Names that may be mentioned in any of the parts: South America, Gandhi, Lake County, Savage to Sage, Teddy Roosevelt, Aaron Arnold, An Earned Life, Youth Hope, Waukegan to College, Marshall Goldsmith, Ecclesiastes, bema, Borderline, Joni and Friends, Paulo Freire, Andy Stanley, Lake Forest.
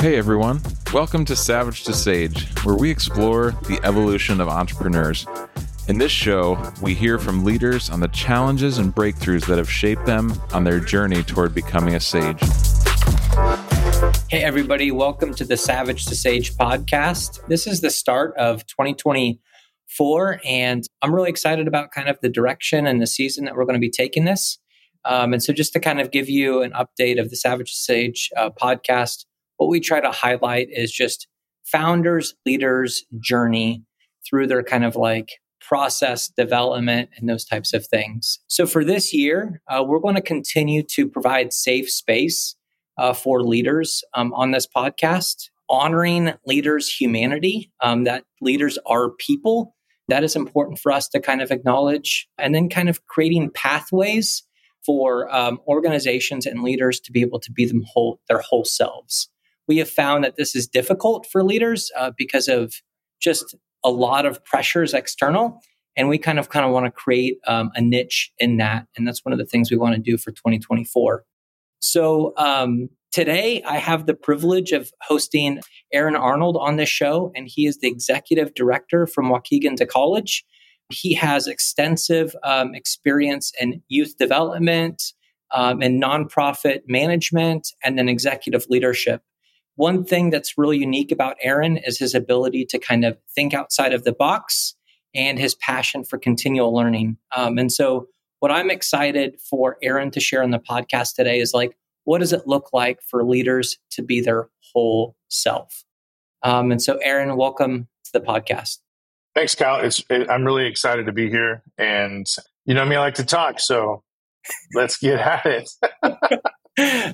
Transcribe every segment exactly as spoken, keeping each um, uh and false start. Hey everyone, welcome to Savage to Sage, where we explore the evolution of entrepreneurs. In this show, we hear from leaders on the challenges and breakthroughs that have shaped them on their journey toward becoming a sage. Hey everybody, welcome to the Savage to Sage podcast. This is the start of twenty twenty-four, and I'm really excited about kind of the direction and the season that we're going to be taking this. Um, and so just to kind of give you an update of the Savage to Sage uh, podcast, what we try to highlight is just founders, leaders' journey through their kind of like process development and those types of things. So for this year, uh, we're going to continue to provide safe space uh, for leaders um, on this podcast, honoring leaders' humanity, um, that leaders are people. That is important for us to kind of acknowledge, and then kind of creating pathways for um, organizations and leaders to be able to be them whole, their whole selves. We have found that this is difficult for leaders uh, because of just a lot of pressures external, and we kind of kind of want to create um, a niche in that, and that's one of the things we want to do for twenty twenty-four. So um, today, I have the privilege of hosting Aaron Arnold on this show, and he is the executive director from Waukegan to College. He has extensive um, experience in youth development um, and nonprofit management, and then executive leadership. One thing that's really unique about Aaron is his ability to kind of think outside of the box and his passion for continual learning. Um, and so what I'm excited for Aaron to share on the podcast today is like, what does it look like for leaders to be their whole self? Um, and so Aaron, welcome to the podcast. Thanks, Kyle. It's, it, I'm really excited to be here. And you know me, I like to talk, so let's get at it.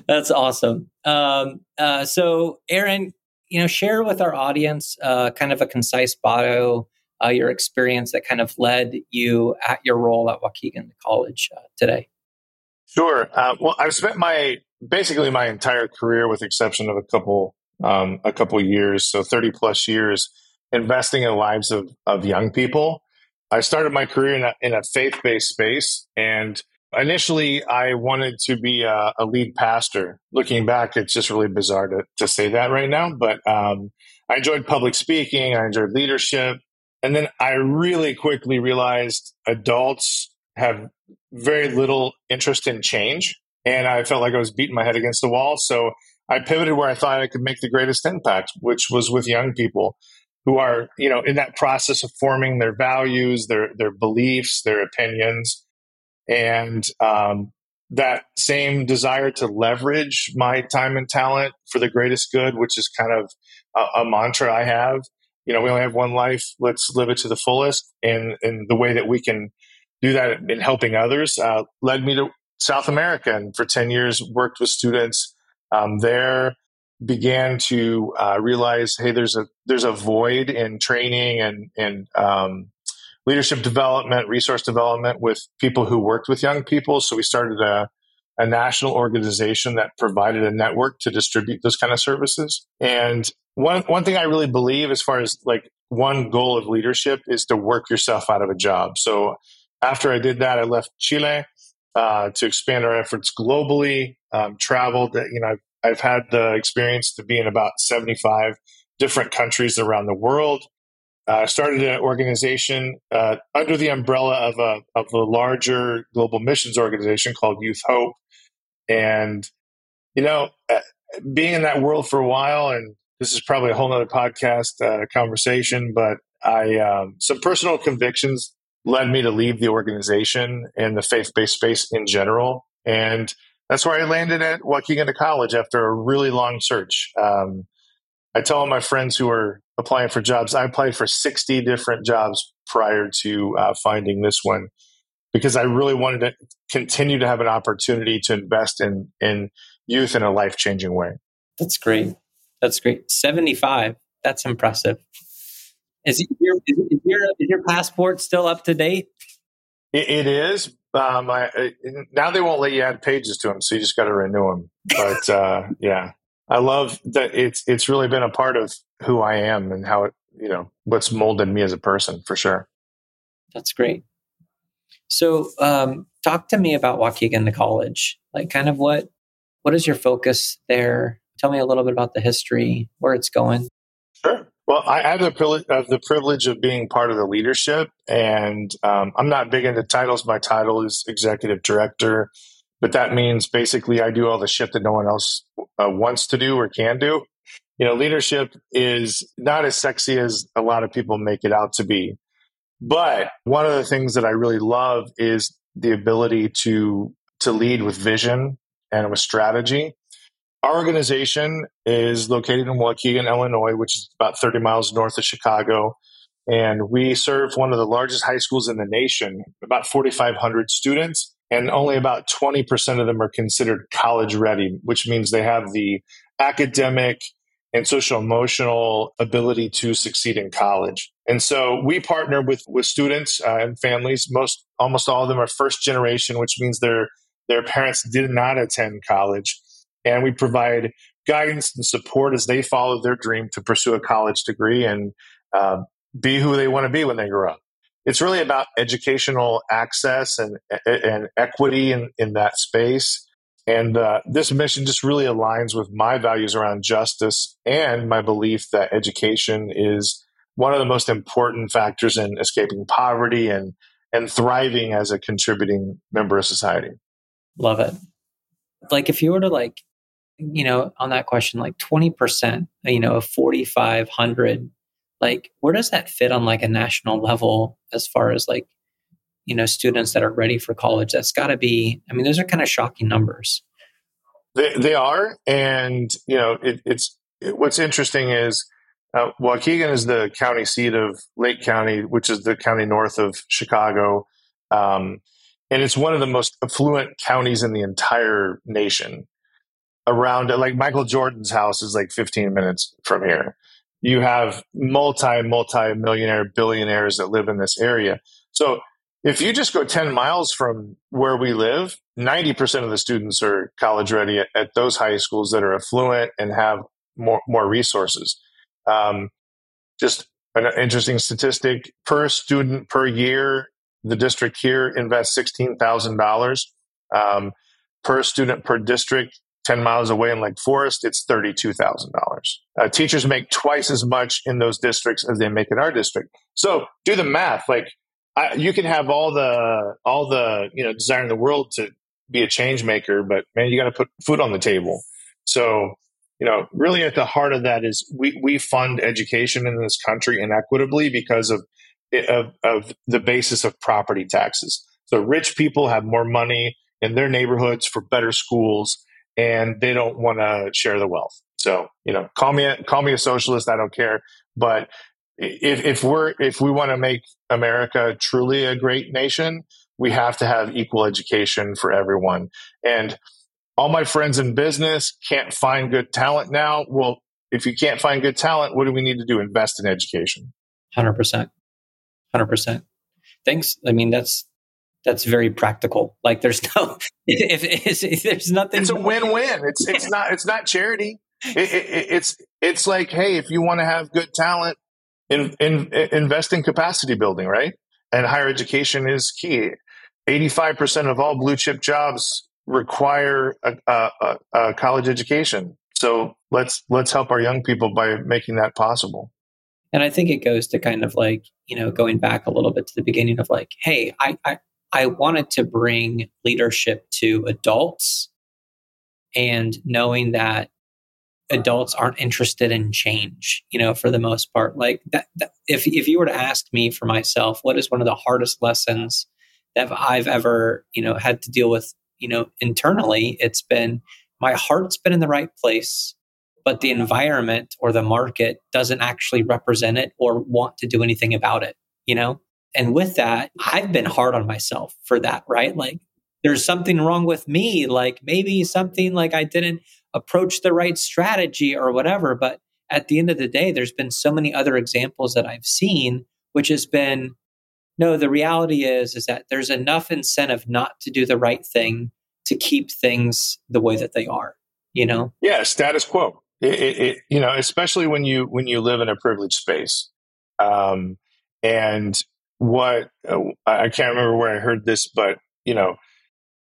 That's awesome. Um, uh, so Aaron, you know, share with our audience uh, kind of a concise bio, uh, your experience that kind of led you at your role at Waukegan College uh, today. Sure. Uh, well, I've spent my basically my entire career, with the exception of a couple, um, a couple years, so thirty plus years, investing in the lives of, of young people. I started my career in a, in a faith-based space. And initially, I wanted to be a, a lead pastor. Looking back, it's just really bizarre to, to say that right now. But um, I enjoyed public speaking. I enjoyed leadership. And then I really quickly realized adults have very little interest in change. And I felt like I was beating my head against the wall. So I pivoted where I thought I could make the greatest impact, which was with young people, who are, you know, in that process of forming their values, their their beliefs, their opinions. And um, that same desire to leverage my time and talent for the greatest good, which is kind of a, a mantra I have. You know, we only have one life, let's live it to the fullest. And, and the way that we can do that in helping others uh, led me to South America. And for ten years, worked with students um, there. Began to uh, realize, hey, there's a there's a void in training and and um, leadership development, resource development with people who worked with young people. So we started a, a national organization that provided a network to distribute those kind of services. And one one thing I really believe, as far as like one goal of leadership, is to work yourself out of a job. So after I did that, I left Chile uh, to expand our efforts globally. Um, traveled, you know. I've had the experience to be in about seventy-five different countries around the world. I uh, started an organization uh, under the umbrella of a of a larger global missions organization called Youth Hope. And, you know, uh, being in that world for a while, and this is probably a whole nother podcast uh, conversation, but I um, some personal convictions led me to leave the organization and the faith-based space in general. And that's where I landed at Waukegan to College after a really long search. Um, I tell all my friends who are applying for jobs, I applied for sixty different jobs prior to uh, finding this one, because I really wanted to continue to have an opportunity to invest in, in youth in a life-changing way. That's great. That's great. seventy-five. That's impressive. Is your, is your, is your passport still up to date? It, it is. Um, I, I, now they won't let you add pages to them, so you just got to renew them. But uh, yeah, I love that it's it's really been a part of who I am and how it, you know, what's molded me as a person for sure. That's great. So, um, talk to me about Waukegan to College. Like, kind of what what is your focus there? Tell me a little bit about the history, where it's going. Sure. Well, I have the privilege of the privilege of being part of the leadership, and um, I'm not big into titles. My title is executive director, but that means basically I do all the shit that no one else uh, wants to do or can do. You know, leadership is not as sexy as a lot of people make it out to be. But one of the things that I really love is the ability to to lead with vision and with strategy. Our organization is located in Waukegan, Illinois, which is about thirty miles north of Chicago. And we serve one of the largest high schools in the nation, about forty-five hundred students. And only about twenty percent of them are considered college ready, which means they have the academic and social emotional ability to succeed in college. And so we partner with, with students uh, and families. Most, almost all of them are first generation, which means their their parents did not attend college. And we provide guidance and support as they follow their dream to pursue a college degree and uh, be who they want to be when they grow up. It's really about educational access and and equity in, in that space. And uh, this mission just really aligns with my values around justice and my belief that education is one of the most important factors in escaping poverty and and thriving as a contributing member of society. Love it. Like if you were to like, you know, on that question, like twenty percent, you know, of forty-five hundred, like where does that fit on like a national level as far as like, you know, students that are ready for college? That's got to be, I mean, those are kind of shocking numbers. They, they are. And, you know, it, it's it, what's interesting is uh, Waukegan is the county seat of Lake County, which is the county north of Chicago. Um, and it's one of the most affluent counties in the entire nation. Around it, like Michael Jordan's house is like fifteen minutes from here. You have multi, multi-millionaire billionaires that live in this area. So if you just go ten miles from where we live, ninety percent of the students are college ready at, at those high schools that are affluent and have more, more resources. Um, just an interesting statistic, per student per year, the district here invests sixteen thousand dollars um, per student per district. ten miles away in Lake Forest, it's thirty-two thousand dollars. Uh, teachers make twice as much in those districts as they make in our district. So do the math. Like I, you can have all the all the you know desire in the world to be a change maker, but man, you got to put food on the table. So you know, really at the heart of that is we we fund education in this country inequitably because of of, of the basis of property taxes. So rich people have more money in their neighborhoods for better schools, and they don't want to share the wealth. So, you know, call me a, call me a socialist. I don't care. But if, if we're if we want to make America truly a great nation, we have to have equal education for everyone. And all my friends in business can't find good talent now. Well, if you can't find good talent, what do we need to do? Invest in education. one hundred percent. one hundred percent. Thanks. I mean, that's That's very practical. Like there's no, if, if, if there's nothing. It's a win-win. It's it's not it's not charity. It, it, it's it's like, hey, if you want to have good talent, in, in, invest in capacity building, right? And higher education is key. eighty-five percent of all blue chip jobs require a, a, a college education. So let's let's help our young people by making that possible. And I think it goes to kind of like, you know, going back a little bit to the beginning of like, hey, I. I I wanted to bring leadership to adults, and knowing that adults aren't interested in change, you know, for the most part. Like that, that, if if you were to ask me for myself, what is one of the hardest lessons that I've ever, you know, had to deal with, you know, internally, it's been my heart's been in the right place, but the environment or the market doesn't actually represent it or want to do anything about it, you know? And with that, I've been hard on myself for that, right? Like there's something wrong with me, like maybe something like I didn't approach the right strategy or whatever. But at the end of the day, there's been so many other examples that I've seen, which has been, no, the reality is, is that there's enough incentive not to do the right thing to keep things the way that they are, you know? Yeah, status quo. It, it, it, you know, especially when you, when you live in a privileged space. Um, and What uh, I can't remember where I heard this, but you know,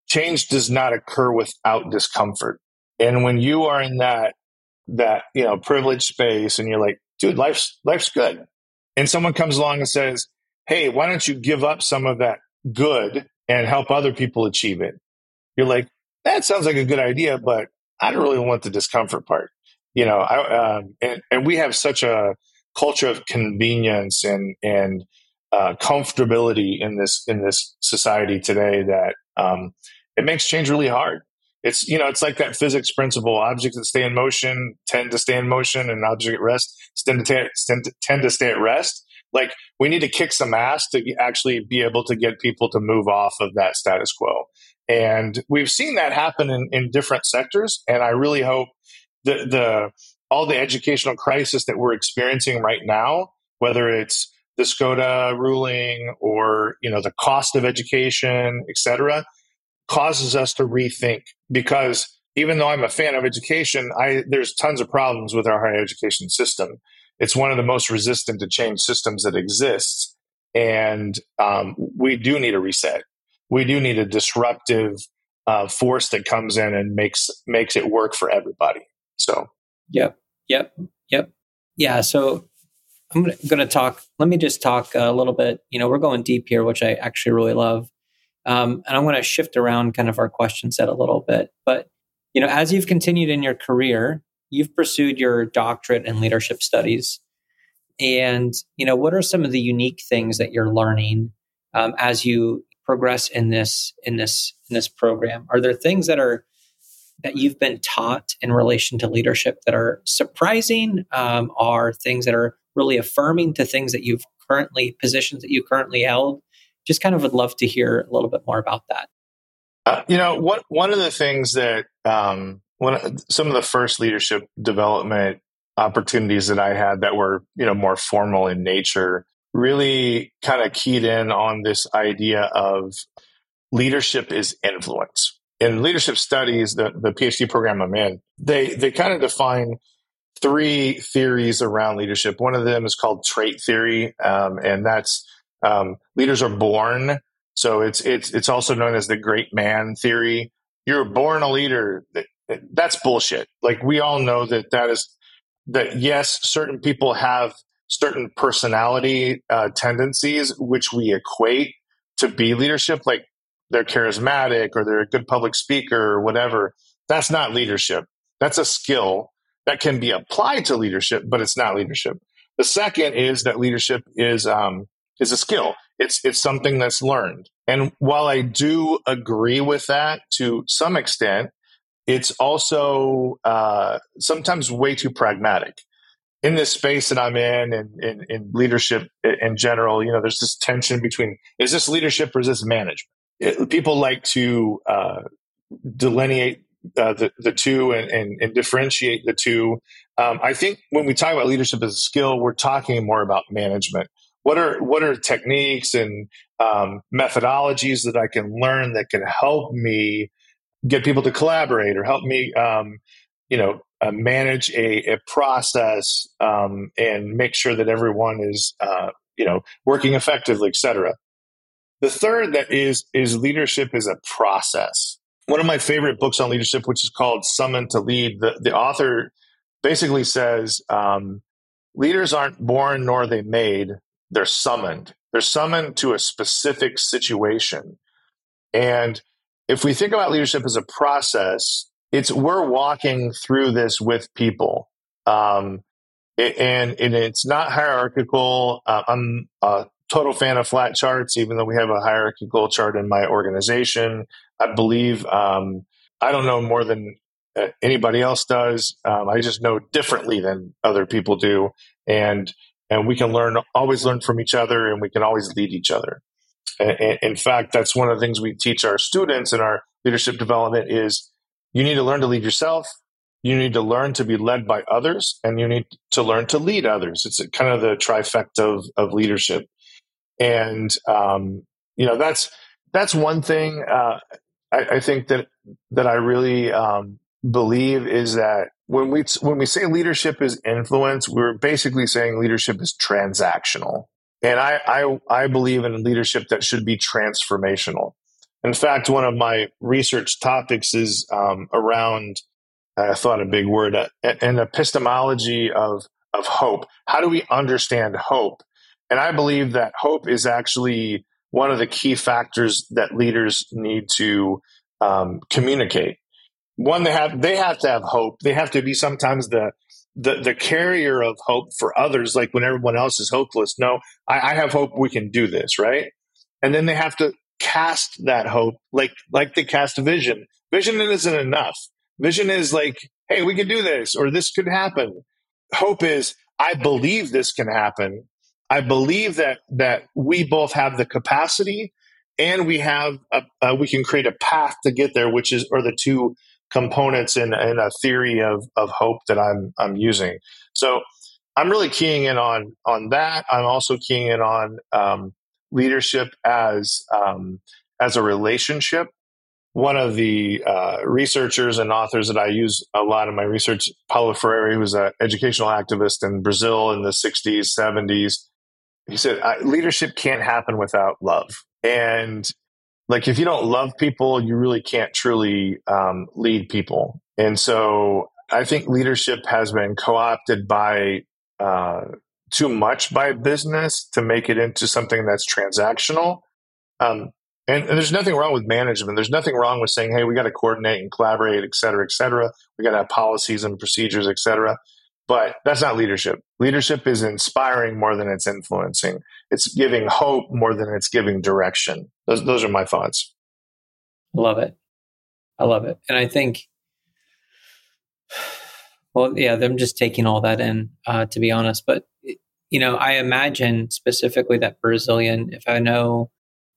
change does not occur without discomfort. And when you are in that that, you know, privileged space, and you're like, dude, life's life's good. And someone comes along and says, hey, why don't you give up some of that good and help other people achieve it? You're like, that sounds like a good idea, but I don't really want the discomfort part. You know, I, um, and, and we have such a culture of convenience and and uh, comfortability in this in this society today that um, it makes change really hard. It's, you know, it's like that physics principle: objects that stay in motion tend to stay in motion, and objects at rest tend to tend to stay at rest. Like, we need to kick some ass to actually be able to get people to move off of that status quo. And we've seen that happen in, in different sectors. And I really hope that the all the educational crisis that we're experiencing right now, whether it's the SCOTA ruling or, you know, the cost of education, et cetera, causes us to rethink. Because even though I'm a fan of education, I, there's tons of problems with our higher education system. It's one of the most resistant to change systems that exists. And um, we do need a reset. We do need a disruptive uh, force that comes in and makes makes it work for everybody. So, yep, yep, yep. Yeah, so I'm going to talk, let me just talk a little bit. You know, we're going deep here, which I actually really love. Um, and I'm going to shift around kind of our question set a little bit. But, you know, as you've continued in your career, you've pursued your doctorate in leadership studies. And, you know, what are some of the unique things that you're learning um, as you progress in this, in this, in this program? Are there things that are, that you've been taught in relation to leadership that are surprising? Um, are things that are really affirming to things that you've currently, positions that you currently held? Just kind of would love to hear a little bit more about that. Uh, you know, what, one of the things that, um, One, some of the first leadership development opportunities that I had that were, you know, more formal in nature really kind of keyed in on this idea of leadership is influence. In leadership studies, the, the PhD program I'm in, they they kind of define three theories around leadership. One of them is called trait theory, um, and that's um, leaders are born. So it's it's it's also known as the great man theory. You're born a leader. That's bullshit. Like, we all know that that is, that yes, certain people have certain personality uh, tendencies, which we equate to be leadership. Like, they're charismatic or they're a good public speaker or whatever. That's not leadership. That's a skill that can be applied to leadership, but it's not leadership. The second is that leadership is, um, is a skill. It's, it's something that's learned. And while I do agree with that to some extent, it's also uh, sometimes way too pragmatic. In this space that I'm in, and in, in leadership in general, you know, there's this tension between, is this leadership or is this management? It, people like to uh, delineate uh, the, the two and, and, and differentiate the two. Um, I think when we talk about leadership as a skill, we're talking more about management. What are what are techniques and um, methodologies that I can learn that can help me get people to collaborate, or help me, um, you know, uh, manage a, a process um, and make sure that everyone is, uh, you know, working effectively, et cetera. The third that is is leadership is a process. One of my favorite books on leadership, which is called Summoned to Lead, the, the author basically says, um, leaders aren't born nor are they made, they're summoned. They're summoned to a specific situation. And if we think about leadership as a process, it's we're walking through this with people, um, and, and it's not hierarchical. Uh, I'm a total fan of flat charts, even though we have a hierarchical chart in my organization. I believe um, I don't know more than anybody else does. Um, I just know differently than other people do, and and we can learn, always learn from each other, and we can always lead each other. In fact, that's one of the things we teach our students in our leadership development is you need to learn to lead yourself, you need to learn to be led by others, and you need to learn to lead others. It's kind of the trifecta of, of leadership. And, um, you know, that's that's one thing uh, I, I think that that I really um, believe is that when we when we say leadership is influence, we're basically saying leadership is transactional. And I, I I believe in leadership that should be transformational. In fact, one of my research topics is um, around I thought a big word, an epistemology of of hope. How do we understand hope? And I believe that hope is actually one of the key factors that leaders need to um, communicate. One, they have they have to have hope. They have to be sometimes the the, the carrier of hope for others. Like when everyone else is hopeless, no, I, I have hope. We can do this, right? And then they have to cast that hope, like like they cast a vision. Vision isn't enough. Vision is like, hey, we can do this, or this could happen. Hope is, I believe this can happen. I believe that that we both have the capacity, and we have a, uh, we can create a path to get there, which is are the two components in, in a theory of of hope that I'm I'm using. So I'm really keying in on on that. I'm also keying in on um, leadership as um, as a relationship. One of the uh, researchers and authors that I use a lot in my research, Paulo Freire, who was an educational activist in Brazil in the sixties, seventies, he said, leadership can't happen without love. And like, if you don't love people, you really can't truly um, lead people. And so I think leadership has been co-opted by uh, too much by business to make it into something that's transactional. Um And, and there's nothing wrong with management. There's nothing wrong with saying, hey, we got to coordinate and collaborate, et cetera, et cetera. We got to have policies and procedures, et cetera. But that's not leadership. Leadership is inspiring more than it's influencing. It's giving hope more than it's giving direction. Those, those are my thoughts. I love it. I love it. And I think, well, yeah, I'm just taking all that in, uh, to be honest. But, you know, I imagine specifically that Brazilian, if I know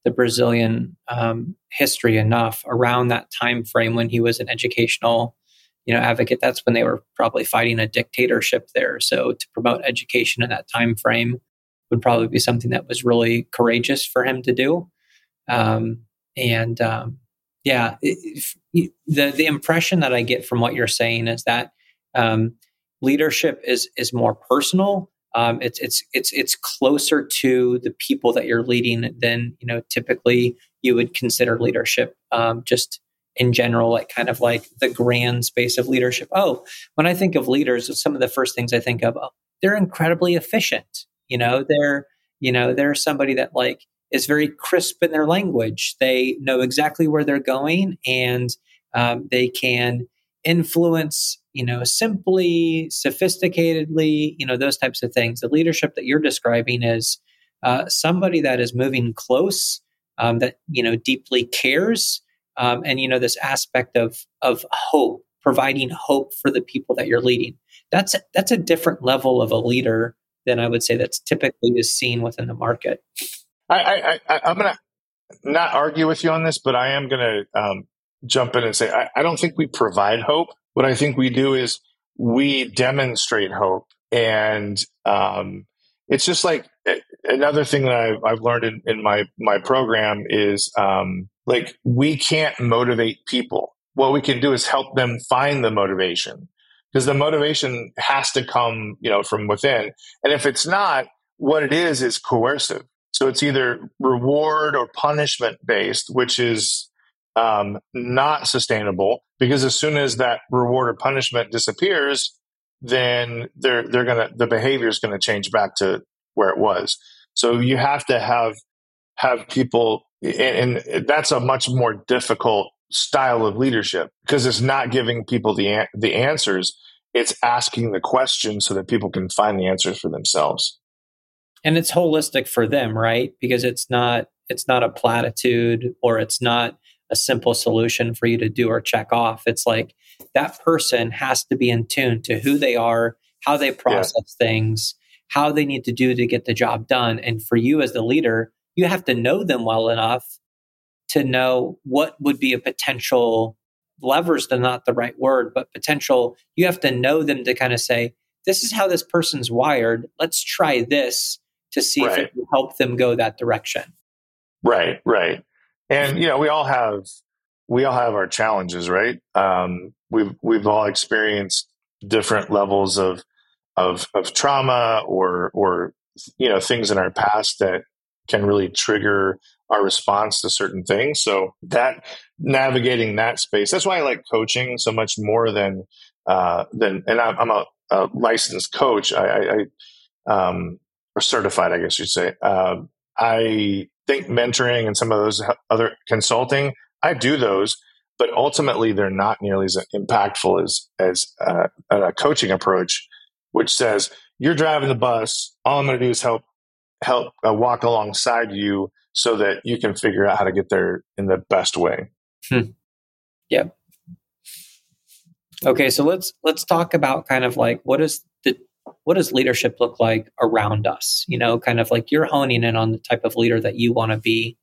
the Brazilian um, history enough, around that time frame when he was an educational, you know, advocate, that's when they were probably fighting a dictatorship there. So to promote education in that time frame would probably be something that was really courageous for him to do. Um, and um, yeah, if, the the impression that I get from what you're saying is that um, leadership is is more personal. Um, it's it's it's it's closer to the people that you're leading than, you know, typically you would consider leadership. Um, just in general, like kind of like the grand space of leadership. Oh, when I think of leaders, some of the first things I think of, oh, they're incredibly efficient. You know, they're you know they're somebody that like is very crisp in their language. They know exactly where they're going, and um, they can influence, you know, simply, sophisticatedly, you know, those types of things. The leadership that you're describing is uh, somebody that is moving close, um, that, you know, deeply cares. Um, and, you know, this aspect of of hope, providing hope for the people that you're leading. That's, that's a different level of a leader than I would say that's typically is seen within the market. I, I, I, I'm going to not argue with you on this, but I am going to um, jump in and say, I, I don't think we provide hope. What I think we do is we demonstrate hope. And um, it's just like another thing that I've, I've learned in, in my, my program is um, like, we can't motivate people. What we can do is help them find the motivation, because the motivation has to come, you know, from within. And if it's not, what it is is coercive. So it's either reward or punishment based, which is Um, not sustainable, because as soon as that reward or punishment disappears, then they're they're gonna the behavior is gonna change back to where it was. So you have to have have people, and, and that's a much more difficult style of leadership, because it's not giving people the the answers. It's asking the questions so that people can find the answers for themselves. And it's holistic for them, right? Because it's not it's not a platitude, or it's not a simple solution for you to do or check off. It's like that person has to be in tune to who they are, how they process yeah. things, how they need to do to get the job done. And for you as the leader, you have to know them well enough to know what would be a potential levers, they're not the right word, but potential. You have to know them to kind of say, this is how this person's wired. Let's try this to see right. if it can help them go that direction. Right, right. And, you know, we all have, we all have our challenges, right? Um, we've, we've all experienced different levels of, of, of trauma or, or, you know, things in our past that can really trigger our response to certain things. So that navigating that space, that's why I like coaching so much more than uh, then, and I'm a, a licensed coach. I, I, um, or certified, I guess you'd say. Uh, I think mentoring and some of those other consulting, I do those, but ultimately they're not nearly as impactful as, as uh, a coaching approach, which says you're driving the bus. All I'm going to do is help, help uh, walk alongside you so that you can figure out how to get there in the best way. Hmm. Yeah. Okay. So let's, let's talk about kind of like, what is the, what does leadership look like around us? You know, kind of like you're honing in on the type of leader that you want to be.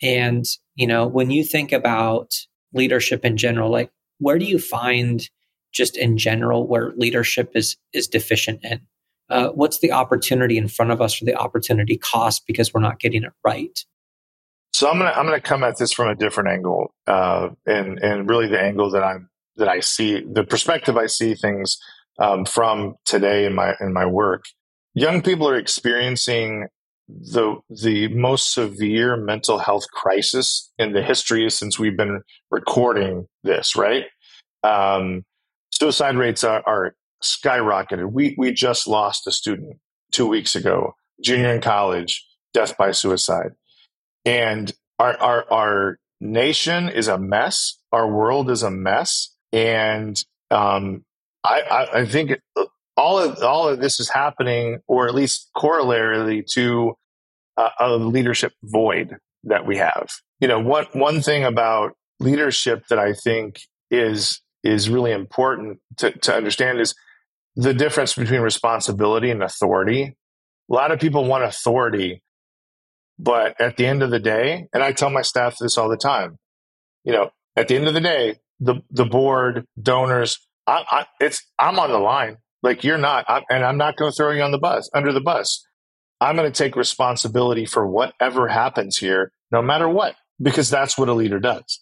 And, you know, when you think about leadership in general, like where do you find just in general where leadership is, is deficient in? Uh, what's the opportunity in front of us for the opportunity cost because we're not getting it right? So I'm gonna I'm gonna come at this from a different angle, uh, and and really the angle that I'm that I see the perspective I see things um, from today in my in my work. Young people are experiencing the the most severe mental health crisis in the history since we've been recording this. Right, um, suicide rates are, are skyrocketed. We we just lost a student two weeks ago, junior in college, death by suicide. And our, our our nation is a mess. Our world is a mess. And um, I, I, I think all of all of this is happening, or at least corollarily to uh, a leadership void that we have. You know, one one thing about leadership that I think is is really important to, to understand is the difference between responsibility and authority. A lot of people want authority. But at the end of the day, and I tell my staff this all the time, you know, at the end of the day, the the board, donors, I, I, it's I'm on the line. Like you're not, I, and I'm not going to throw you on the bus under the bus. I'm going to take responsibility for whatever happens here, no matter what, because that's what a leader does.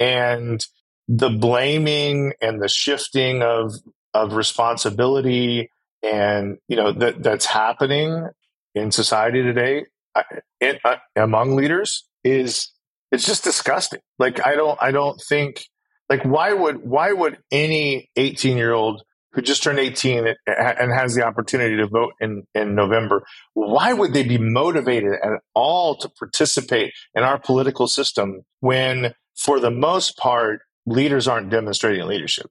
And the blaming and the shifting of of responsibility, and you know that that's happening in society today. It, uh, among leaders is it's just disgusting. Like I don't, I don't think like why would why would any eighteen year old who just turned eighteen and, and has the opportunity to vote in, in November, why would they be motivated at all to participate in our political system when, for the most part, leaders aren't demonstrating leadership?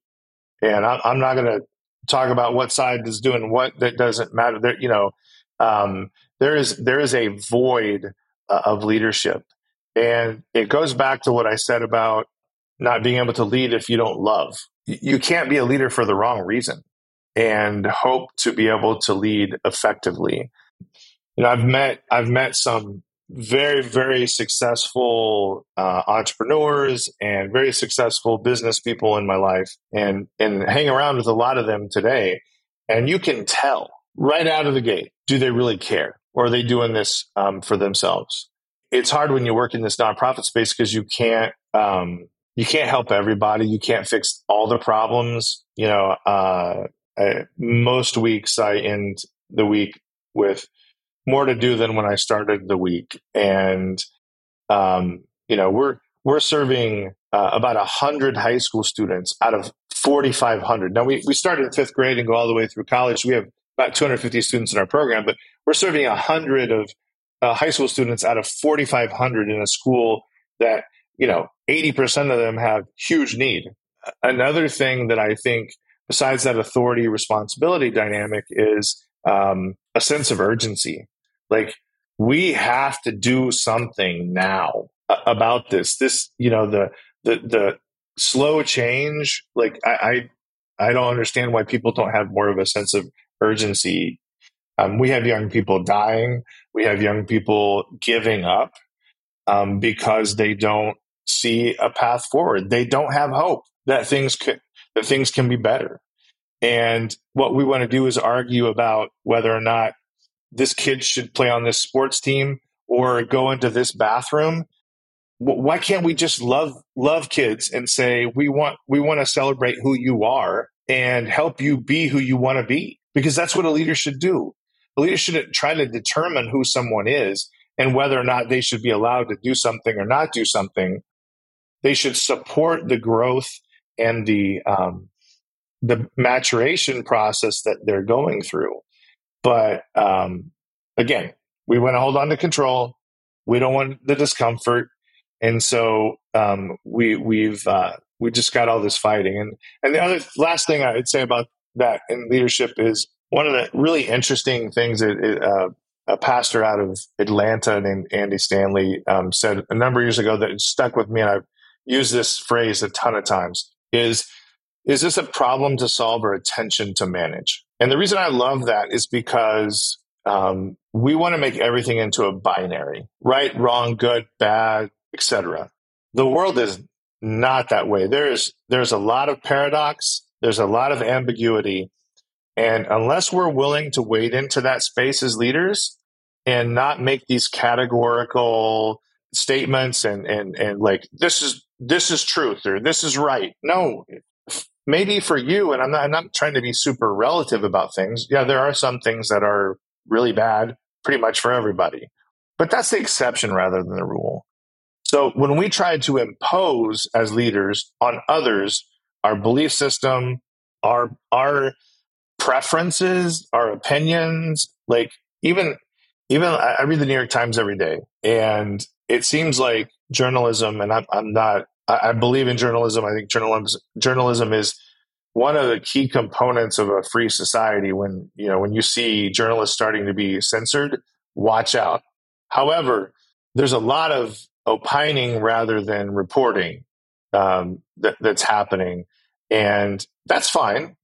And I, I'm not going to talk about what side is doing what. That doesn't matter. That you know. Um, there is there is a void uh, of leadership, and it goes back to what I said about not being able to lead if you don't love. You can't be a leader for the wrong reason, and hope to be able to lead effectively. You know, I've met I've met some very very successful uh, entrepreneurs and very successful business people in my life, and and hang around with a lot of them today, and you can tell right out of the gate. Do they really care? Or are they doing this um, for themselves? It's hard when you work in this nonprofit space because you can't um, you can't help everybody. You can't fix all the problems. You know, uh, I, most weeks I end the week with more to do than when I started the week, and um, you know we're we're serving uh, about a hundred high school students out of forty-five hundred. Now we we start in fifth grade and go all the way through college. We have about two hundred fifty students in our program, but we're serving one hundred of uh, high school students out of forty-five hundred in a school that, you know, eighty percent of them have huge need. Another thing that I think, besides that authority responsibility dynamic, is um, a sense of urgency. Like, we have to do something now about this. This, you know, the the the slow change. Like, I I, I don't understand why people don't have more of a sense of urgency. Um, we have young people dying. We have young people giving up um, because they don't see a path forward. They don't have hope that things could, that things can be better. And what we want to do is argue about whether or not this kid should play on this sports team or go into this bathroom. Why can't we just love love kids and say we want we want to celebrate who you are and help you be who you want to be? Because that's what a leader should do. A leader shouldn't try to determine who someone is and whether or not they should be allowed to do something or not do something. They should support the growth and the um, the maturation process that they're going through. But um, again, we want to hold on to control. We don't want the discomfort. And so um, we, we've uh, we just got all this fighting. And, and the other last thing I would say about that in leadership is one of the really interesting things that uh, a pastor out of Atlanta named Andy Stanley um, said a number of years ago that stuck with me, and I've used this phrase a ton of times, is, is this a problem to solve or a tension to manage? And the reason I love that is because um, we want to make everything into a binary, right, wrong, good, bad, et cetera. The world is not that way. There's there's a lot of paradox. There's a lot of ambiguity. And unless we're willing to wade into that space as leaders and not make these categorical statements and and and like this is this is truth or this is right. No, maybe for you, and I'm not I'm not trying to be super relative about things. Yeah, there are some things that are really bad pretty much for everybody. But that's the exception rather than the rule. So when we try to impose as leaders on others our belief system, our our preferences, our opinions, like even even I read the New York Times every day, and it seems like journalism, and I'm, I'm not, I believe in journalism. I think journalism journalism is one of the key components of a free society. When you know when you see journalists starting to be censored, watch out. However, there's a lot of opining rather than reporting um, that, that's happening, and that's fine.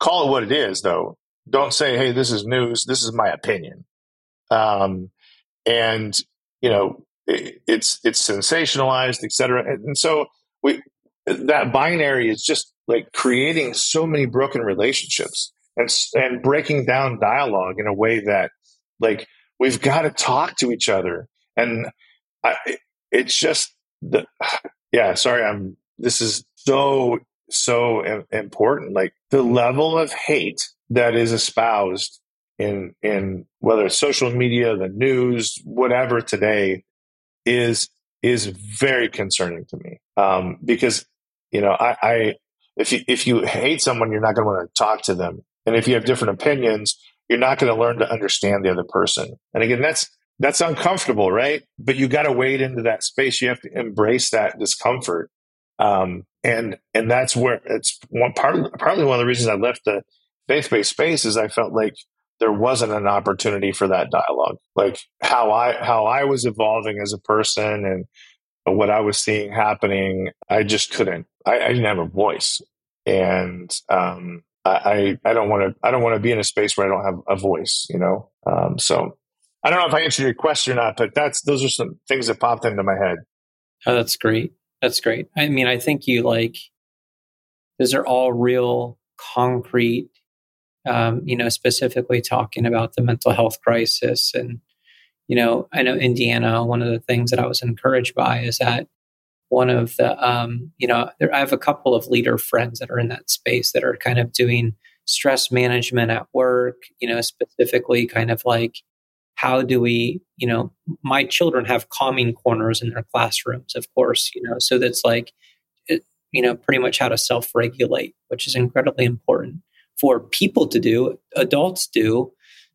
Call it what it is, though. Don't say, "Hey, this is news. This is my opinion." Um, and you know, it, it's it's sensationalized, et cetera. And, and so we that binary is just like creating so many broken relationships and and breaking down dialogue in a way that like we've got to talk to each other. And I, it's just the yeah. Sorry, I'm. This is so. so important, like the level of hate that is espoused in in whether it's social media, the news, whatever today is is very concerning to me um because you know I, I if you if you hate someone, you're not going to want to talk to them, and if you have different opinions, you're not going to learn to understand the other person. And again, that's that's uncomfortable, right? But you got to wade into that space. You have to embrace that discomfort. Um, and, and that's where it's one part, probably one of the reasons I left the faith-based space is I felt like there wasn't an opportunity for that dialogue. Like how I, how I was evolving as a person and what I was seeing happening, I just couldn't, I, I didn't have a voice. And, um, I, I don't want to, I don't want to be in a space where I don't have a voice, you know? Um, so I don't know if I answered your question or not, but that's, those are some things that popped into my head. Oh, that's great. That's great. I mean, I think you like, those are all real concrete, um, you know, specifically talking about the mental health crisis. And, you know, I know Indiana, one of the things that I was encouraged by is that one of the, um, you know, there, I have a couple of leader friends that are in that space that are kind of doing stress management at work, you know, specifically kind of like, how do we, you know, my children have calming corners in their classrooms, of course, you know, so that's like, it, you know, pretty much how to self-regulate, which is incredibly important for people to do, adults do.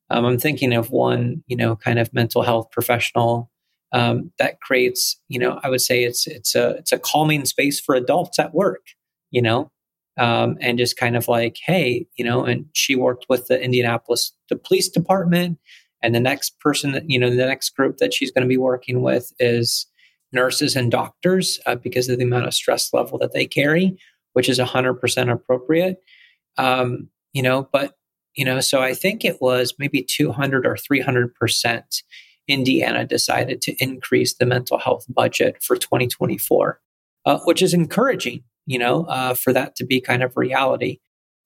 Um, I'm thinking of one, you know, kind of mental health professional um, that creates, you know, I would say it's it's a it's a calming space for adults at work, you know, um, and just kind of like, hey, you know, and she worked with the Indianapolis the police department. And the next person that, you know, the next group that she's going to be working with is nurses and doctors uh, because of the amount of stress level that they carry, which is one hundred percent appropriate. Um, you know, but, you know, so I think it was maybe two hundred or three hundred percent Indiana decided to increase the mental health budget for twenty twenty-four, uh, which is encouraging, you know, uh, for that to be kind of reality.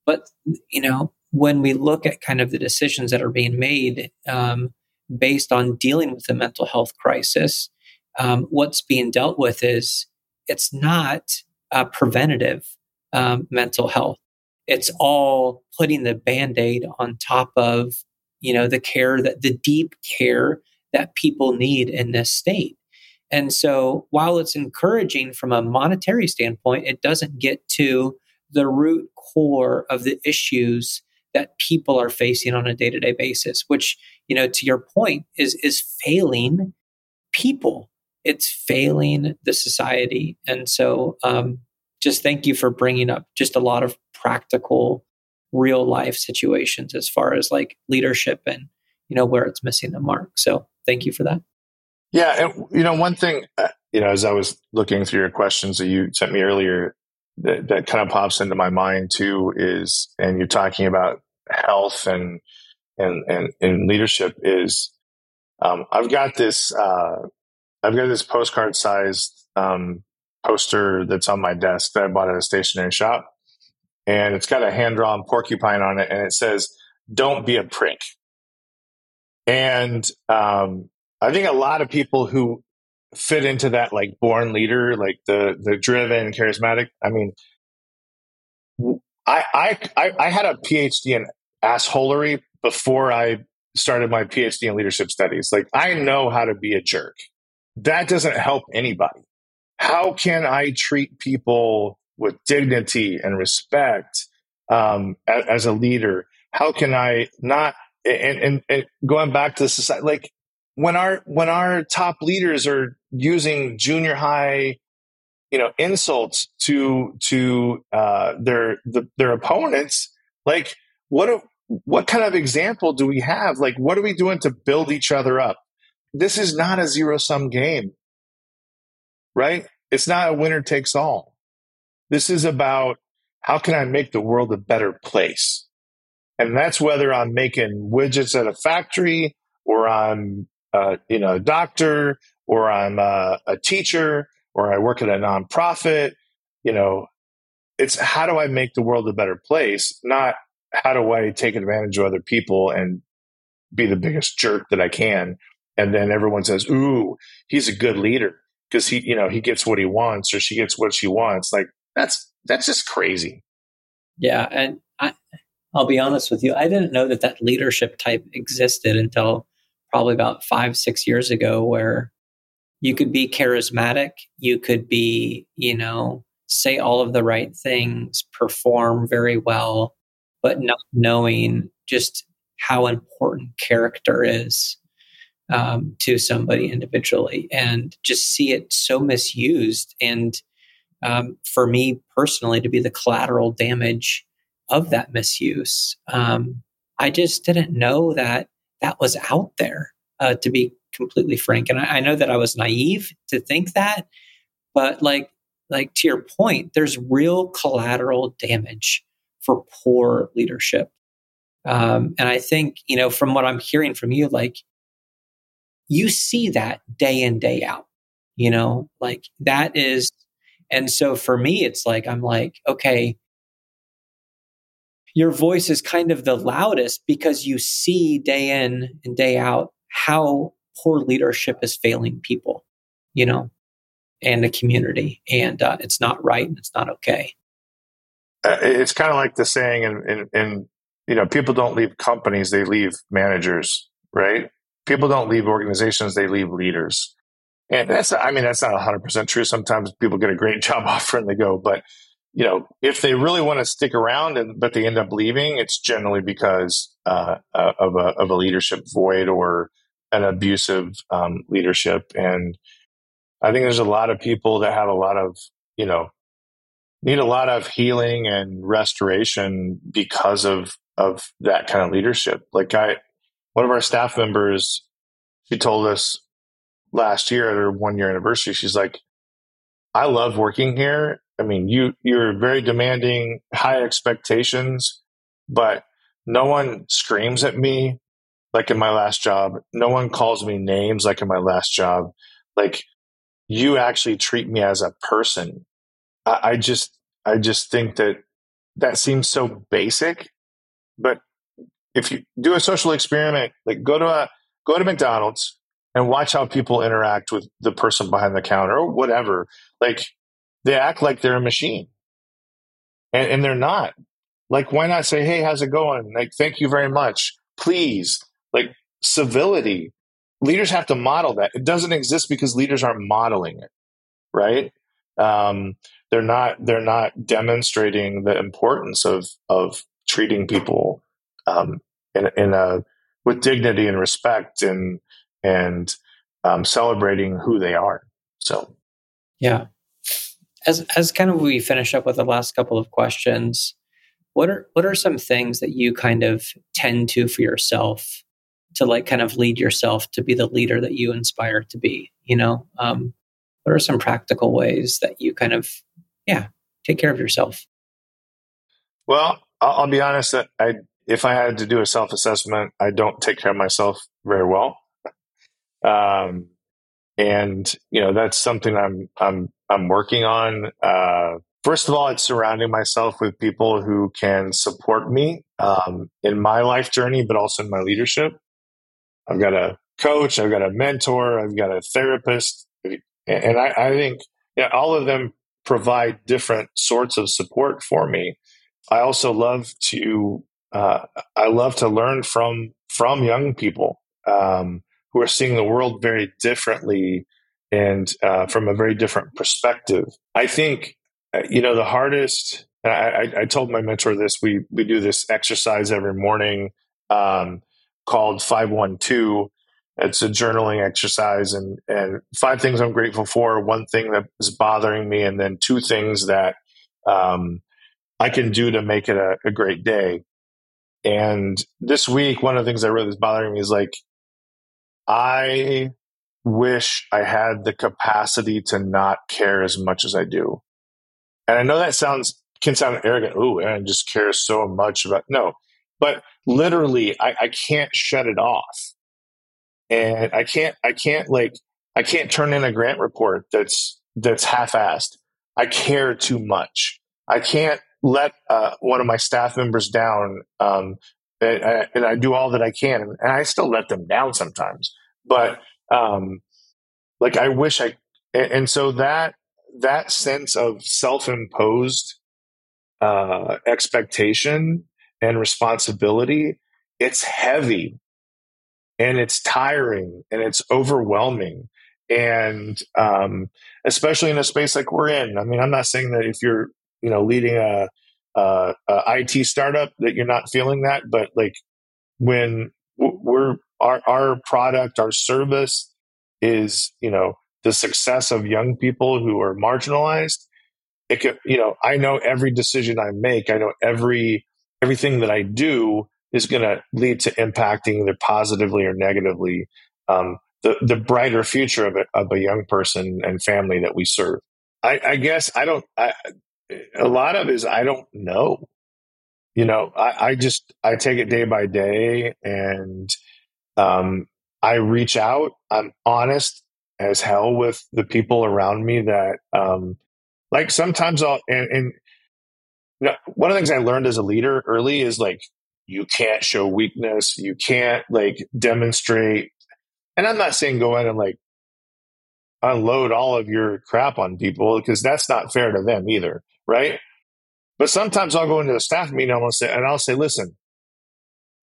But, you know, when we look at kind of the decisions that are being made um, based on dealing with the mental health crisis, um, what's being dealt with is it's not uh, preventative um, mental health. It's all putting the Band-Aid on top of, you know, the care that the deep care that people need in this state. And so while it's encouraging from a monetary standpoint, it doesn't get to the root core of the issues that people are facing on a day-to-day basis, which, you know, to your point, is is failing people. It's failing the society. And so um, just thank you for bringing up just a lot of practical, real life situations as far as like leadership and, you know, where it's missing the mark. So thank you for that. Yeah. And, you know, one thing, uh, you know, as I was looking through your questions that you sent me earlier, that, that kind of pops into my mind too is, and you're talking about health and, and, and, and leadership is, um, I've got this, uh, I've got this postcard sized, um, poster that's on my desk that I bought at a stationery shop, and it's got a hand drawn porcupine on it. And it says, "Don't be a prick." And, um, I think a lot of people who fit into that, like born leader, like the, the driven, charismatic. I mean, I, I, I, I had a PhD in assholery before I started my PhD in leadership studies. Like, I know how to be a jerk. That doesn't help anybody. How can I treat people with dignity and respect, um, as, as a leader? How can I not, and, and, and going back to the society, like, When our when our top leaders are using junior high, you know, insults to to uh, their the, their opponents, like what do, what kind of example do we have? Like, what are we doing to build each other up? This is not a zero sum game, right? It's not a winner takes all. This is about how can I make the world a better place, and that's whether I'm making widgets at a factory or I'm Uh, you know, a doctor, or I'm a, a teacher, or I work at a nonprofit. You know, it's how do I make the world a better place, not how do I take advantage of other people and be the biggest jerk that I can. And then everyone says, "Ooh, he's a good leader because he, you know, he gets what he wants, or she gets what she wants." Like that's that's just crazy. Yeah, and I, I'll be honest with you, I didn't know that that leadership type existed until probably about five, six years ago, where you could be charismatic, you could be, you know, say all of the right things, perform very well, but not knowing just how important character is um, to somebody individually, and just see it so misused. And um, for me personally, to be the collateral damage of that misuse. Um, I just didn't know that that was out there, uh, to be completely frank. And I, I know that I was naive to think that, but like, like to your point, there's real collateral damage for poor leadership. Um, and I think, you know, from what I'm hearing from you, like you see that day in, day out, you know, like that is. And so for me, it's like, I'm like, okay, your voice is kind of the loudest because you see day in and day out how poor leadership is failing people, you know, and the community. And uh, it's not right. And it's not okay. Uh, it's kind of like the saying, and, and, and, you know, people don't leave companies, they leave managers, right? People don't leave organizations, they leave leaders. And that's, I mean, that's not one hundred percent true. Sometimes people get a great job offer and they go, but you know, if they really want to stick around, and but they end up leaving, it's generally because uh, of a of a leadership void or an abusive um, leadership. And I think there's a lot of people that have a lot of, you know, need a lot of healing and restoration because of of that kind of leadership. Like I, one of our staff members, she told us last year at her one year anniversary, she's like, "I love working here. I mean, you, you're very demanding, high expectations, but no one screams at me like in my last job. No one calls me names like in my last job. Like, you actually treat me as a person." I, I just, I just think that that seems so basic, but if you do a social experiment, like go to a, go to McDonald's and watch how people interact with the person behind the counter or whatever. Like, they act like they're a machine, and, and they're not. Like, why not say, "Hey, how's it going? Like, thank you very much. Please." Like, civility. Leaders have to model that. It doesn't exist because leaders aren't modeling it, right? Um, they're not they're not demonstrating the importance of of treating people um, in in a with dignity and respect and and um, celebrating who they are. So, yeah. As as kind of we finish up with the last couple of questions, what are what are some things that you kind of tend to for yourself to like kind of lead yourself to be the leader that you inspire to be? You know, um, what are some practical ways that you kind of yeah take care of yourself? Well, I'll, I'll be honest that I if I had to do a self assessment, I don't take care of myself very well, um, and you know that's something I'm I'm. I'm working on. Uh, first of all, it's surrounding myself with people who can support me um, in my life journey, but also in my leadership. I've got a coach, I've got a mentor, I've got a therapist, and I, I think yeah, all of them provide different sorts of support for me. I also love to uh, I love to learn from from young people um, who are seeing the world very differently. And uh, from a very different perspective, I think, you know, the hardest, and I, I told my mentor this, we we do this exercise every morning um, called five one two. It's a journaling exercise and, and five things I'm grateful for, one thing that is bothering me, and then two things that um, I can do to make it a, a great day. And this week, one of the things that really is bothering me is like, I... wish I had the capacity to not care as much as I do. And I know that sounds can sound arrogant. Ooh, Aaron just cares so much about no. But literally I, I can't shut it off. And I can't I can't like I can't turn in a grant report that's that's half-assed. I care too much. I can't let uh, one of my staff members down um and I, and I do all that I can and I still let them down sometimes. But Um, like I wish I, and so that, that sense of self-imposed, uh, expectation and responsibility, it's heavy and it's tiring and it's overwhelming. And, um, especially in a space like we're in, I mean, I'm not saying that if you're, you know, leading a, a, a I T startup that you're not feeling that, but like when we're, Our, our product, our service is, you know, the success of young people who are marginalized. It could, you know, I know every decision I make, I know every everything that I do is going to lead to impacting either positively or negatively um, the the brighter future of a, of a young person and family that we serve. I, I guess I don't. I, a lot of it is I don't know. You know, I, I just I take it day by day and. Um, I reach out, I'm honest as hell with the people around me that, um, like sometimes I'll, and, and you know, one of the things I learned as a leader early is like, you can't show weakness. You can't like demonstrate. And I'm not saying go in and like unload all of your crap on people because that's not fair to them either. Right. But sometimes I'll go into a staff meeting and I'll say, and I'll say, listen,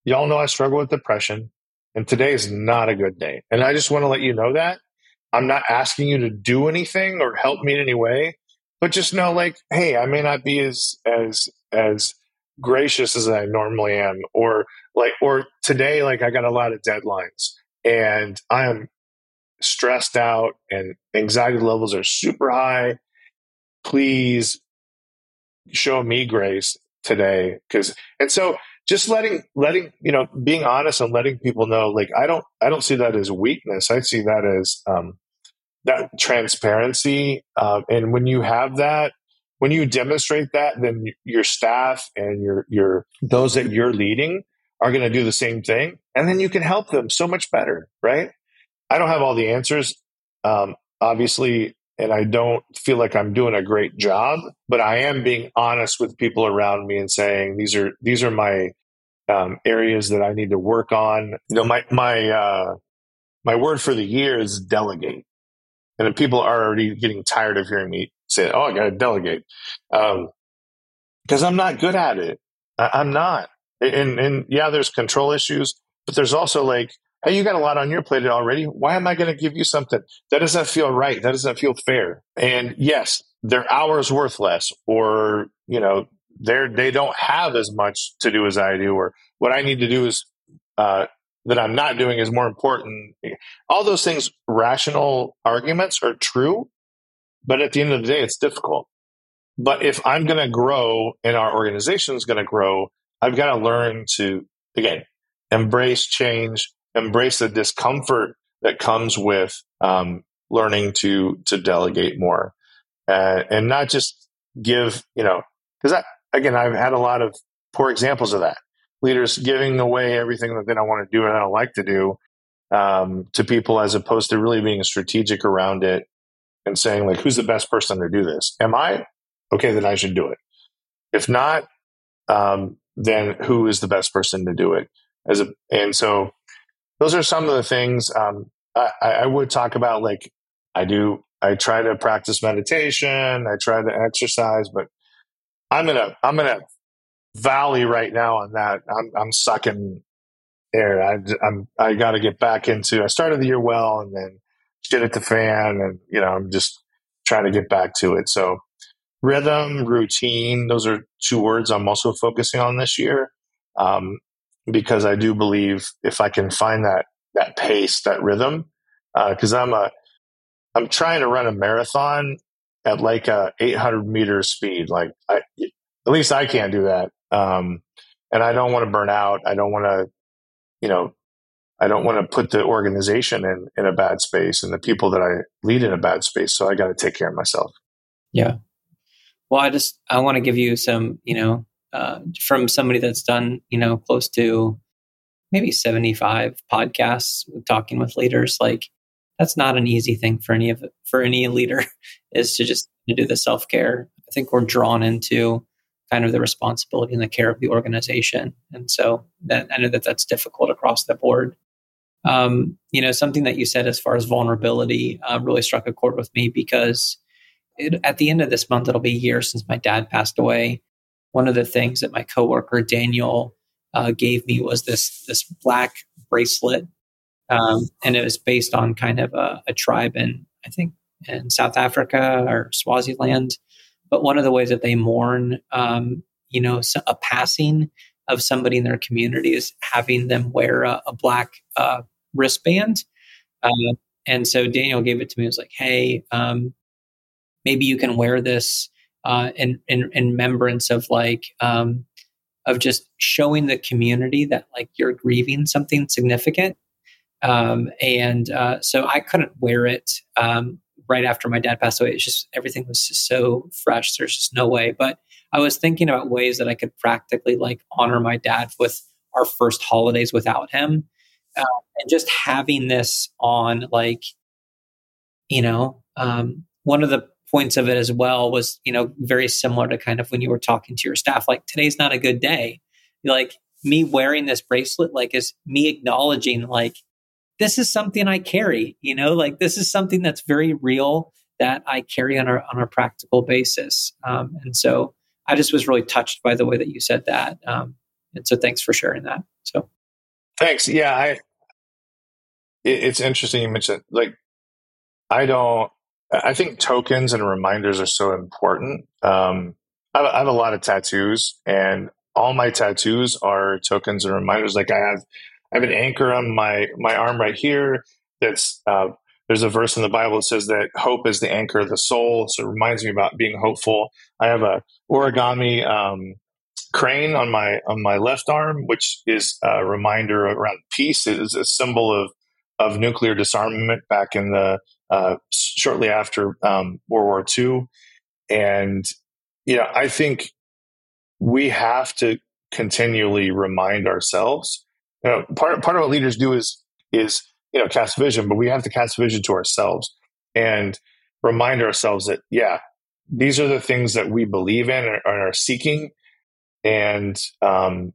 y'all know I struggle with depression. And today is not a good day. And I just want to let you know that. I'm not asking you to do anything or help me in any way, but just know like, hey, I may not be as as as gracious as I normally am, or like or today, like I got a lot of deadlines and I am stressed out and anxiety levels are super high. Please show me grace today. Cause and so Just letting, letting you know, being honest and letting people know, like I don't, I don't see that as weakness. I see that as um, that transparency. Uh, and when you have that, when you demonstrate that, then your staff and your your those that you're leading are going to do the same thing, and then you can help them so much better, right? I don't have all the answers, um, obviously, and I don't feel like I'm doing a great job, but I am being honest with people around me and saying these are these are my Um, areas that I need to work on. You know, my my uh, my word for the year is delegate, and if people are already getting tired of hearing me say, "Oh, I got to delegate," because um, I'm not good at it. I- I'm not, and and yeah, there's control issues, but there's also like, "Hey, you got a lot on your plate already. Why am I going to give you something that doesn't feel right? That doesn't feel fair." And yes, their hours worth less, or, you know, they're, they don't have as much to do as I do, or what I need to do is, uh, that I'm not doing is more important. All those things, rational arguments are true, but at the end of the day, it's difficult. But if I'm going to grow and our organization is going to grow, I've got to learn to, again, embrace change, embrace the discomfort that comes with um, learning to to delegate more, uh, and not just give, you know, because, again, I've had a lot of poor examples of that. Leaders giving away everything that they don't want to do or they don't like to do um, to people, as opposed to really being strategic around it and saying, like, who's the best person to do this? Am I? Okay, then I should do it. If not, um, then who is the best person to do it? As a, and so those are some of the things um, I, I would talk about. Like, I do, I try to practice meditation, I try to exercise, but I'm in a, I'm in a valley right now on that. I'm, I'm sucking air. I, I'm, I got to get back into, I started the year well and then shit at the fan, and, you know, I'm just trying to get back to it. So rhythm, routine, those are two words I'm also focusing on this year. Um, because I do believe if I can find that, that pace, that rhythm, uh, cause I'm a, I'm trying to run a marathon at like a eight hundred meter speed. Like I, at least I can't do that. Um, and I don't want to burn out. I don't want to, you know, I don't want to put the organization in, in a bad space, and the people that I lead in a bad space. So I got to take care of myself. Yeah. Well, I just, I want to give you some, you know, uh, from somebody that's done, you know, close to maybe seventy-five podcasts talking with leaders, like that's not an easy thing for any of, for any leader is to just to do the self-care. I think we're drawn into kind of the responsibility and the care of the organization. And so that, I know that that's difficult across the board. Um, you know, something that you said as far as vulnerability uh, really struck a chord with me, because it, at the end of this month, it'll be a year since my dad passed away. One of the things that my coworker Daniel uh, gave me was this this black bracelet, um, and it was based on kind of a, a tribe in, I think, in South Africa or Swaziland. But one of the ways that they mourn, um, you know, a passing of somebody in their community is having them wear a, a black uh, wristband. Um, and so Daniel gave it to me. It was like, hey, um, maybe you can wear this uh, in, in, in remembrance of like, um, of just showing the community that like you're grieving something significant. Um, and uh, so I couldn't wear it um, right after my dad passed away. It's just, everything was just so fresh. There's just no way. But I was thinking about ways that I could practically like honor my dad with our first holidays without him. Uh, and just having this on, like, you know, um, one of the points of it as well was, you know, very similar to kind of when you were talking to your staff, like, today's not a good day. Like, me wearing this bracelet, like, is me acknowledging, like, this is something I carry, you know, like, this is something that's very real that I carry on our, on a practical basis. Um, and so I just was really touched by the way that you said that. Um, and so thanks for sharing that. So thanks. Yeah. I, it, it's interesting you mentioned, like, I don't, I think tokens and reminders are so important. Um, I, I have a lot of tattoos, and all my tattoos are tokens and reminders. Like, I have, I have an anchor on my, my arm right here. That's uh, there's a verse in the Bible that says that hope is the anchor of the soul. So it reminds me about being hopeful. I have a origami um, crane on my on my left arm, which is a reminder around peace. It is a symbol of of nuclear disarmament back in the uh, shortly after um, World War Two. And, you know, I think we have to continually remind ourselves. You know, part part of what leaders do is is you know cast vision, but we have to cast vision to ourselves and remind ourselves that, yeah, these are the things that we believe in and are seeking. And um,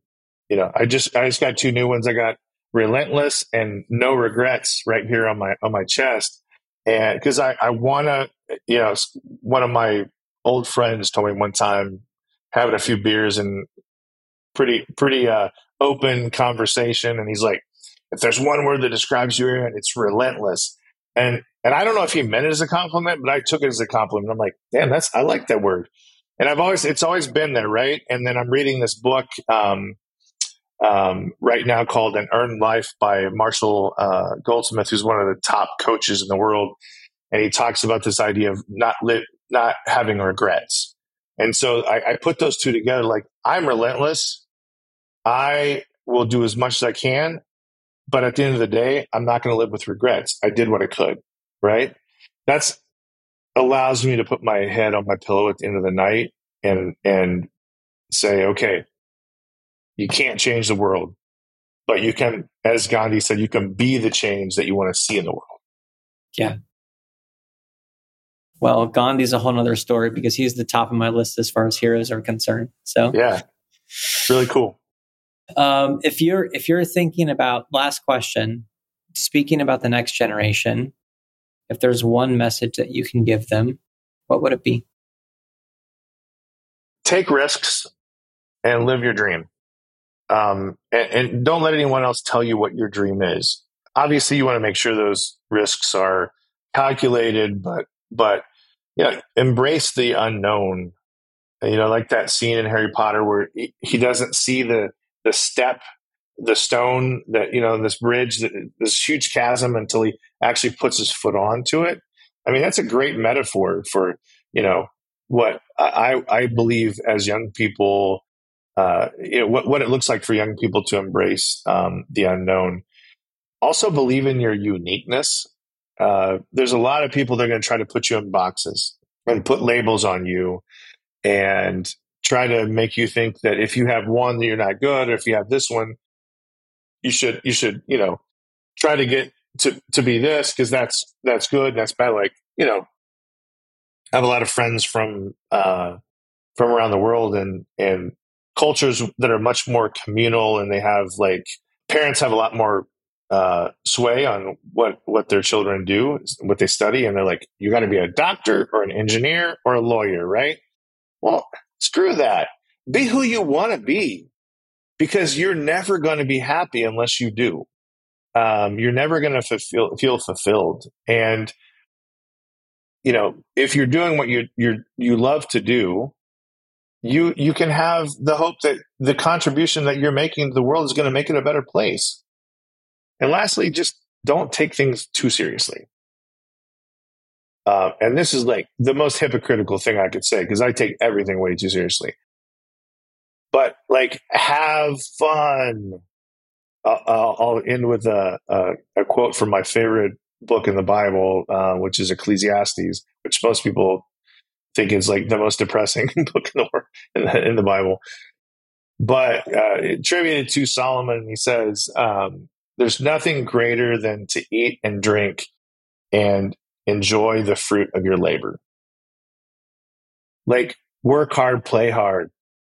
you know, I just I just got two new ones. I got relentless and no regrets right here on my on my chest, and because I I want to, you know, one of my old friends told me one time, having a few beers and pretty pretty uh. open conversation, and he's like, if there's one word that describes you, Aaron, it's relentless. And and I don't know if he meant it as a compliment, but I took it as a compliment. I'm like, damn, that's I like that word. And I've always it's always been there, right? And then I'm reading this book um, um, right now called An Earned Life by Marshall uh, Goldsmith, who's one of the top coaches in the world. And he talks about this idea of not lit, not having regrets. And so I, I put those two together. Like, I'm relentless. I will do as much as I can. But at the end of the day, I'm not going to live with regrets. I did what I could, right? That's allows me to put my head on my pillow at the end of the night and and say, okay, you can't change the world, but you can, as Gandhi said, you can be the change that you want to see in the world. Yeah. Well, Gandhi's a whole nother story because he's the top of my list as far as heroes are concerned. So yeah, really cool. Um, if you're if you're thinking about, last question, speaking about the next generation, if there's one message that you can give them, what would it be? Take risks and live your dream. Um, and, and don't let anyone else tell you what your dream is. Obviously, you want to make sure those risks are calculated, but but yeah, embrace the unknown. You know, like that scene in Harry Potter where he doesn't see the the step, the stone that, you know, this bridge, this huge chasm until he actually puts his foot onto it. I mean, that's a great metaphor for, you know, what I, I believe as young people, uh, you know, what, what it looks like for young people to embrace um, the unknown. Also believe in your uniqueness. Uh, there's a lot of people that are going to try to put you in boxes and put labels on you and try to make you think that if you have one, that you're not good, or if you have this one, you should, you should, you know, try to get to, to be this because that's that's good and that's bad. Like, you know, I have a lot of friends from uh, from around the world and and cultures that are much more communal, and they have like parents have a lot more uh, sway on what what their children do, what they study, and they're like, you got to be a doctor or an engineer or a lawyer, right? Well, screw that. Be who you want to be, because you're never going to be happy unless you do. Um, you're never going to fulfill, feel fulfilled. And, you know, if you're doing what you you you love to do, you you can have the hope that the contribution that you're making to the world is going to make it a better place. And lastly, just don't take things too seriously. Uh, and this is like the most hypocritical thing I could say because I take everything way too seriously. But like, have fun. Uh, I'll, I'll end with a, a, a quote from my favorite book in the Bible, uh, which is Ecclesiastes, which most people think is like the most depressing book in the, world, in, the in the Bible. But uh, attributed to Solomon, he says, um, "There's nothing greater than to eat and drink and enjoy the fruit of your labor." Like, work hard, play hard,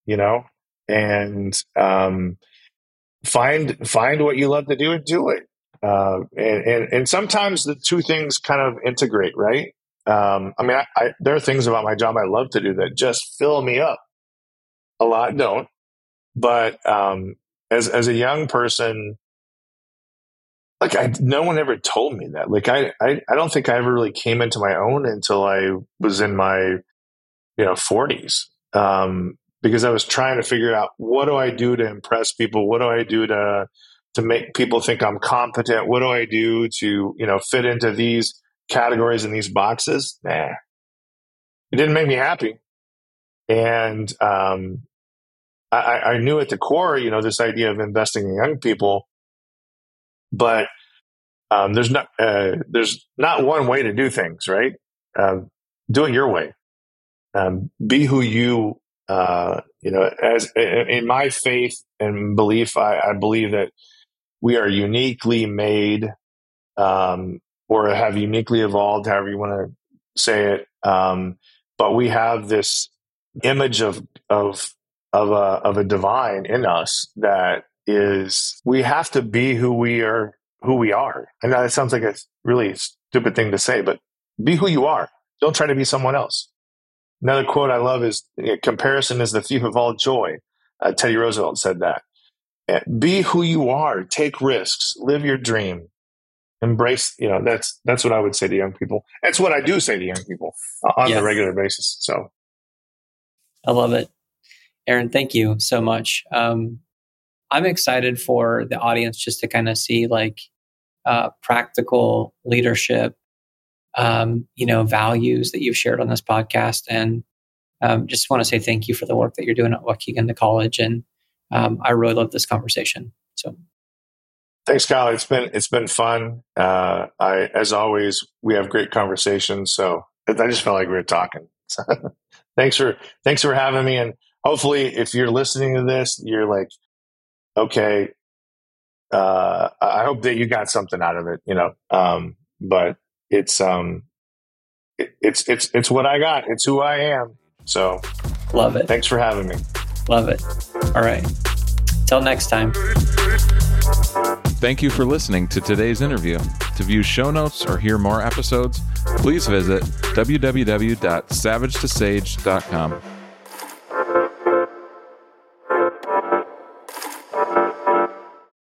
you know, and um, find find what you love to do and do it. Uh, and, and and sometimes the two things kind of integrate, right? Um, I mean, I, I, there are things about my job I love to do that just fill me up. A lot don't, but um, as as a young person. Like, I, no one ever told me that. Like, I, I, I don't think I ever really came into my own until I was in my, you know, forties, um, because I was trying to figure out, what do I do to impress people? What do I do to to make people think I'm competent? What do I do to, you know, fit into these categories and these boxes? Nah, it didn't make me happy. And um, I, I knew at the core, you know, this idea of investing in young people. But um, there's not uh, there's not one way to do things, right? Um, do it your way. Um, be who you uh, you know. As in my faith and belief, I, I believe that we are uniquely made, um, or have uniquely evolved, however you want to say it. Um, but we have this image of of of a of a divine in us that. Is we have to be who we are, who we are. I know that sounds like a really stupid thing to say, but be who you are. Don't try to be someone else. Another quote I love is, comparison is the thief of all joy. Uh, Teddy Roosevelt said that. Be who you are. Take risks. Live your dream. embrace, you know, that's, that's what I would say to young people. That's what I do say to young people on yes. a regular basis. So. I love it. Aaron, thank you so much. Um, I'm excited for the audience just to kind of see like uh, practical leadership, um, you know, values that you've shared on this podcast. And um, just want to say thank you for the work that you're doing at Waukegan to College. And um, I really love this conversation. So thanks, Kyle. It's been, it's been fun. Uh, I, as always, we have great conversations. So I just felt like we were talking. So thanks for, thanks for having me. And hopefully if you're listening to this, you're like, okay, uh, I hope that you got something out of it, you know, um, but it's, um, it, it's, it's, it's what I got. It's who I am. So love it. Thanks for having me. Love it. All right. Till next time. Thank you for listening to today's interview. To view show notes or hear more episodes, please visit w w w dot savage to sage dot com.